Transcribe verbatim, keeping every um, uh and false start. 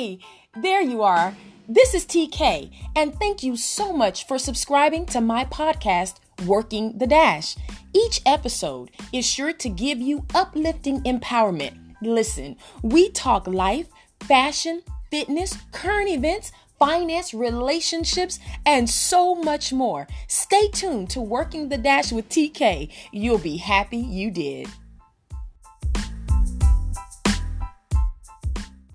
Hey, there you are. This is T K, and thank you so much for subscribing to my podcast, Working the Dash. Each episode is sure to give you uplifting empowerment. Listen, we talk life, fashion, fitness, current events, finance, relationships, and so much more. Stay tuned to Working the Dash with T K. You'll be happy you did.